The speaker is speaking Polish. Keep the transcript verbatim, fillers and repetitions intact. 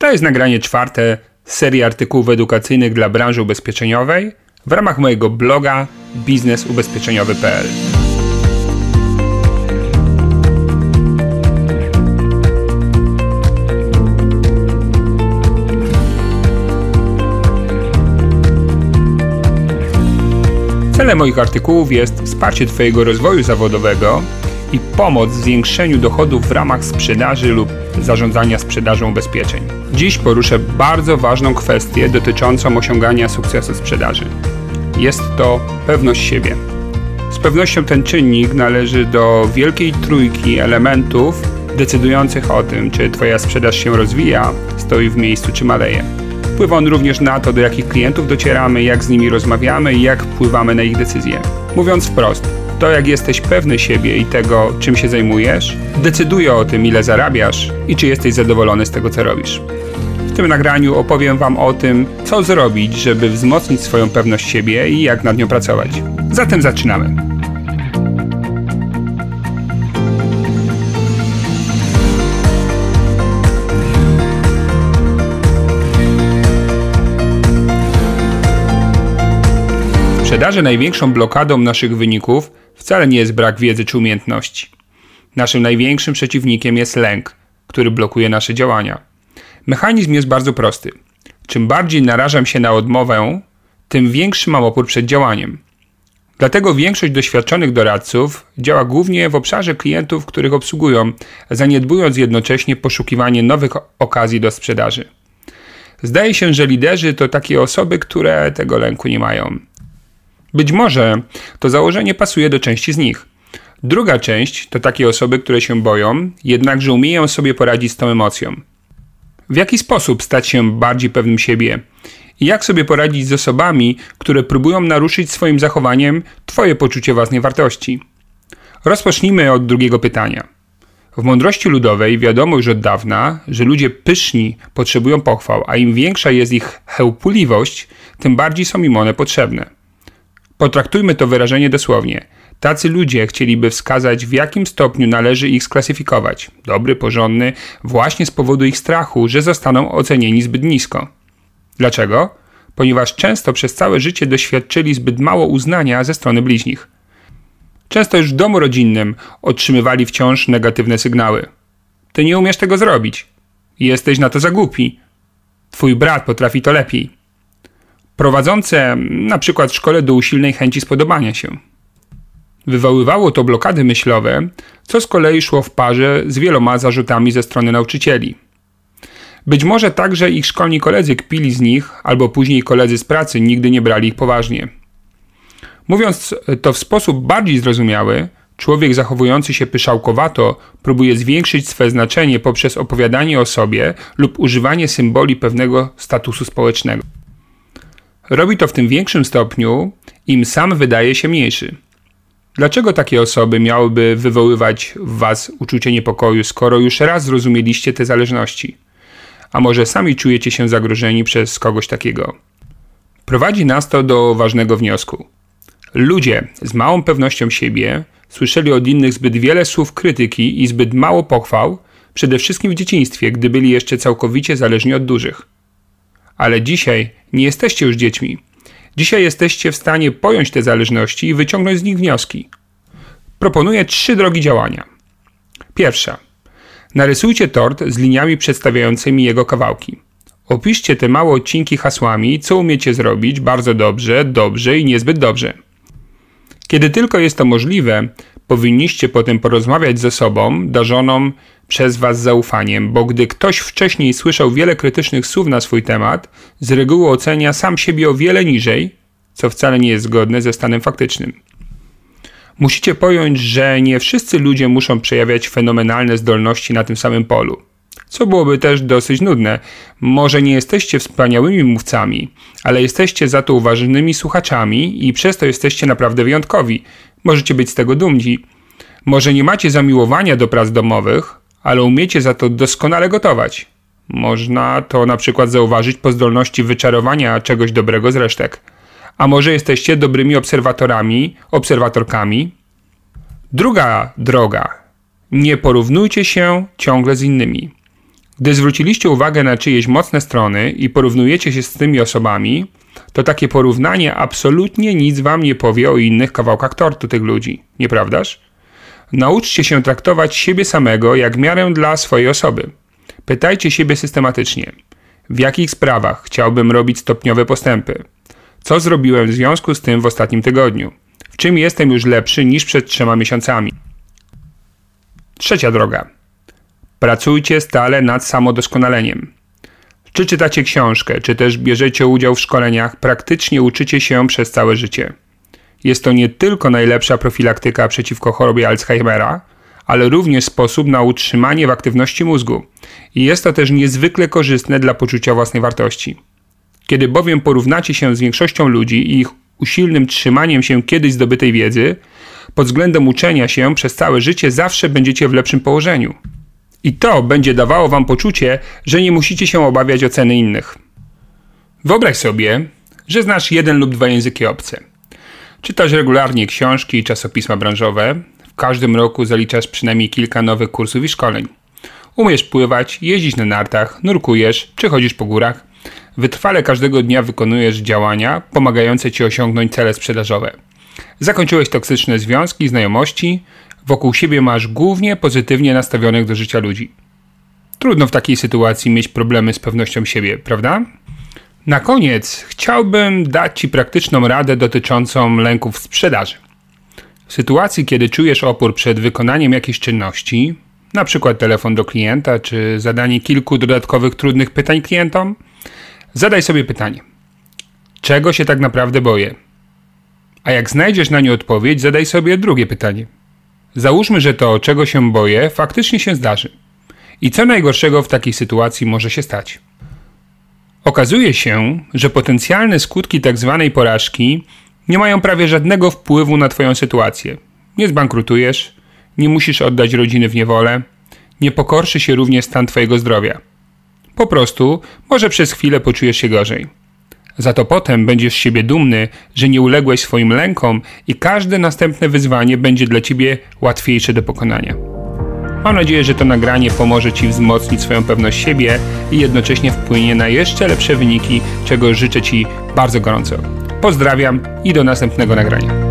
To jest nagranie czwarte z serii artykułów edukacyjnych dla branży ubezpieczeniowej w ramach mojego bloga biznes ubezpieczeniowy kropka p l. Celem moich artykułów jest wsparcie Twojego rozwoju zawodowego i pomoc w zwiększeniu dochodów w ramach sprzedaży lub zarządzania sprzedażą ubezpieczeń. Dziś poruszę bardzo ważną kwestię dotyczącą osiągania sukcesu sprzedaży. Jest to pewność siebie. Z pewnością ten czynnik należy do wielkiej trójki elementów decydujących o tym, czy Twoja sprzedaż się rozwija, stoi w miejscu czy maleje. Wpływa on również na to, do jakich klientów docieramy, jak z nimi rozmawiamy i jak wpływamy na ich decyzje. Mówiąc wprost, to jak jesteś pewny siebie i tego, czym się zajmujesz, decyduje o tym, ile zarabiasz i czy jesteś zadowolony z tego, co robisz. W tym nagraniu opowiem Wam o tym, co zrobić, żeby wzmocnić swoją pewność siebie i jak nad nią pracować. Zatem zaczynamy. W sprzedaży największą blokadą naszych wyników wcale nie jest brak wiedzy czy umiejętności. Naszym największym przeciwnikiem jest lęk, który blokuje nasze działania. Mechanizm jest bardzo prosty. Czym bardziej narażam się na odmowę, tym większy mam opór przed działaniem. Dlatego większość doświadczonych doradców działa głównie w obszarze klientów, których obsługują, zaniedbując jednocześnie poszukiwanie nowych okazji do sprzedaży. Zdaje się, że liderzy to takie osoby, które tego lęku nie mają. Być może to założenie pasuje do części z nich. Druga część to takie osoby, które się boją, jednakże umieją sobie poradzić z tą emocją. W jaki sposób stać się bardziej pewnym siebie? I jak sobie poradzić z osobami, które próbują naruszyć swoim zachowaniem Twoje poczucie własnej wartości? Rozpocznijmy od drugiego pytania. W mądrości ludowej wiadomo już od dawna, że ludzie pyszni potrzebują pochwał, a im większa jest ich chełpliwość, tym bardziej są im one potrzebne. Potraktujmy to wyrażenie dosłownie. Tacy ludzie chcieliby wskazać, w jakim stopniu należy ich sklasyfikować. Dobry, porządny, właśnie z powodu ich strachu, że zostaną ocenieni zbyt nisko. Dlaczego? Ponieważ często przez całe życie doświadczyli zbyt mało uznania ze strony bliźnich. Często już w domu rodzinnym otrzymywali wciąż negatywne sygnały. Ty nie umiesz tego zrobić. Jesteś na to za głupi. Twój brat potrafi to lepiej. Prowadzące na przykład w szkole do usilnej chęci spodobania się. Wywoływało to blokady myślowe, co z kolei szło w parze z wieloma zarzutami ze strony nauczycieli. Być może także ich szkolni koledzy kpili z nich, albo później koledzy z pracy nigdy nie brali ich poważnie. Mówiąc to w sposób bardziej zrozumiały, człowiek zachowujący się pyszałkowato próbuje zwiększyć swe znaczenie poprzez opowiadanie o sobie lub używanie symboli pewnego statusu społecznego. Robi to w tym większym stopniu, im sam wydaje się mniejszy. Dlaczego takie osoby miałyby wywoływać w Was uczucie niepokoju, skoro już raz zrozumieliście te zależności? A może sami czujecie się zagrożeni przez kogoś takiego? Prowadzi nas to do ważnego wniosku. Ludzie z małą pewnością siebie słyszeli od innych zbyt wiele słów krytyki i zbyt mało pochwał, przede wszystkim w dzieciństwie, gdy byli jeszcze całkowicie zależni od dużych. Ale dzisiaj nie jesteście już dziećmi. Dzisiaj jesteście w stanie pojąć te zależności i wyciągnąć z nich wnioski. Proponuję trzy drogi działania. Pierwsza. Narysujcie tort z liniami przedstawiającymi jego kawałki. Opiszcie te małe odcinki hasłami, co umiecie zrobić bardzo dobrze, dobrze i niezbyt dobrze. Kiedy tylko jest to możliwe, powinniście potem porozmawiać ze sobą, darzoną przez Was zaufaniem, bo gdy ktoś wcześniej słyszał wiele krytycznych słów na swój temat, z reguły ocenia sam siebie o wiele niżej, co wcale nie jest zgodne ze stanem faktycznym. Musicie pojąć, że nie wszyscy ludzie muszą przejawiać fenomenalne zdolności na tym samym polu, co byłoby też dosyć nudne. Może nie jesteście wspaniałymi mówcami, ale jesteście za to uważnymi słuchaczami i przez to jesteście naprawdę wyjątkowi. Możecie być z tego dumni. Może nie macie zamiłowania do prac domowych, ale umiecie za to doskonale gotować. Można to na przykład zauważyć po zdolności wyczarowania czegoś dobrego z resztek. A może jesteście dobrymi obserwatorami, obserwatorkami? Druga droga. Nie porównujcie się ciągle z innymi. Gdy zwróciliście uwagę na czyjeś mocne strony i porównujecie się z tymi osobami, to takie porównanie absolutnie nic wam nie powie o innych kawałkach tortu tych ludzi, nieprawdaż? Nauczcie się traktować siebie samego jak miarę dla swojej osoby. Pytajcie siebie systematycznie. W jakich sprawach chciałbym robić stopniowe postępy? Co zrobiłem w związku z tym w ostatnim tygodniu? W czym jestem już lepszy niż przed trzema miesiącami? Trzecia droga. Pracujcie stale nad samodoskonaleniem. Czy czytacie książkę, czy też bierzecie udział w szkoleniach, praktycznie uczycie się przez całe życie. Jest to nie tylko najlepsza profilaktyka przeciwko chorobie Alzheimera, ale również sposób na utrzymanie w aktywności mózgu. I jest to też niezwykle korzystne dla poczucia własnej wartości. Kiedy bowiem porównacie się z większością ludzi i ich usilnym trzymaniem się kiedyś zdobytej wiedzy, pod względem uczenia się przez całe życie zawsze będziecie w lepszym położeniu. I to będzie dawało wam poczucie, że nie musicie się obawiać oceny innych. Wyobraź sobie, że znasz jeden lub dwa języki obce. Czytasz regularnie książki i czasopisma branżowe. W każdym roku zaliczasz przynajmniej kilka nowych kursów i szkoleń. Umiesz pływać, jeździć na nartach, nurkujesz czy chodzisz po górach. Wytrwale każdego dnia wykonujesz działania pomagające ci osiągnąć cele sprzedażowe. Zakończyłeś toksyczne związki i znajomości. Wokół siebie masz głównie pozytywnie nastawionych do życia ludzi. Trudno w takiej sytuacji mieć problemy z pewnością siebie, prawda? Na koniec chciałbym dać ci praktyczną radę dotyczącą lęków sprzedaży. W sytuacji, kiedy czujesz opór przed wykonaniem jakiejś czynności, na przykład telefon do klienta, czy zadanie kilku dodatkowych trudnych pytań klientom, zadaj sobie pytanie. Czego się tak naprawdę boję? A jak znajdziesz na nie odpowiedź, zadaj sobie drugie pytanie. Załóżmy, że to, czego się boję, faktycznie się zdarzy. I co najgorszego w takiej sytuacji może się stać? Okazuje się, że potencjalne skutki tzw. porażki nie mają prawie żadnego wpływu na twoją sytuację. Nie zbankrutujesz, nie musisz oddać rodziny w niewolę, nie pogorszy się również stan twojego zdrowia. Po prostu może przez chwilę poczujesz się gorzej. Za to potem będziesz z siebie dumny, że nie uległeś swoim lękom i każde następne wyzwanie będzie dla ciebie łatwiejsze do pokonania. Mam nadzieję, że to nagranie pomoże ci wzmocnić swoją pewność siebie i jednocześnie wpłynie na jeszcze lepsze wyniki, czego życzę ci bardzo gorąco. Pozdrawiam i do następnego nagrania.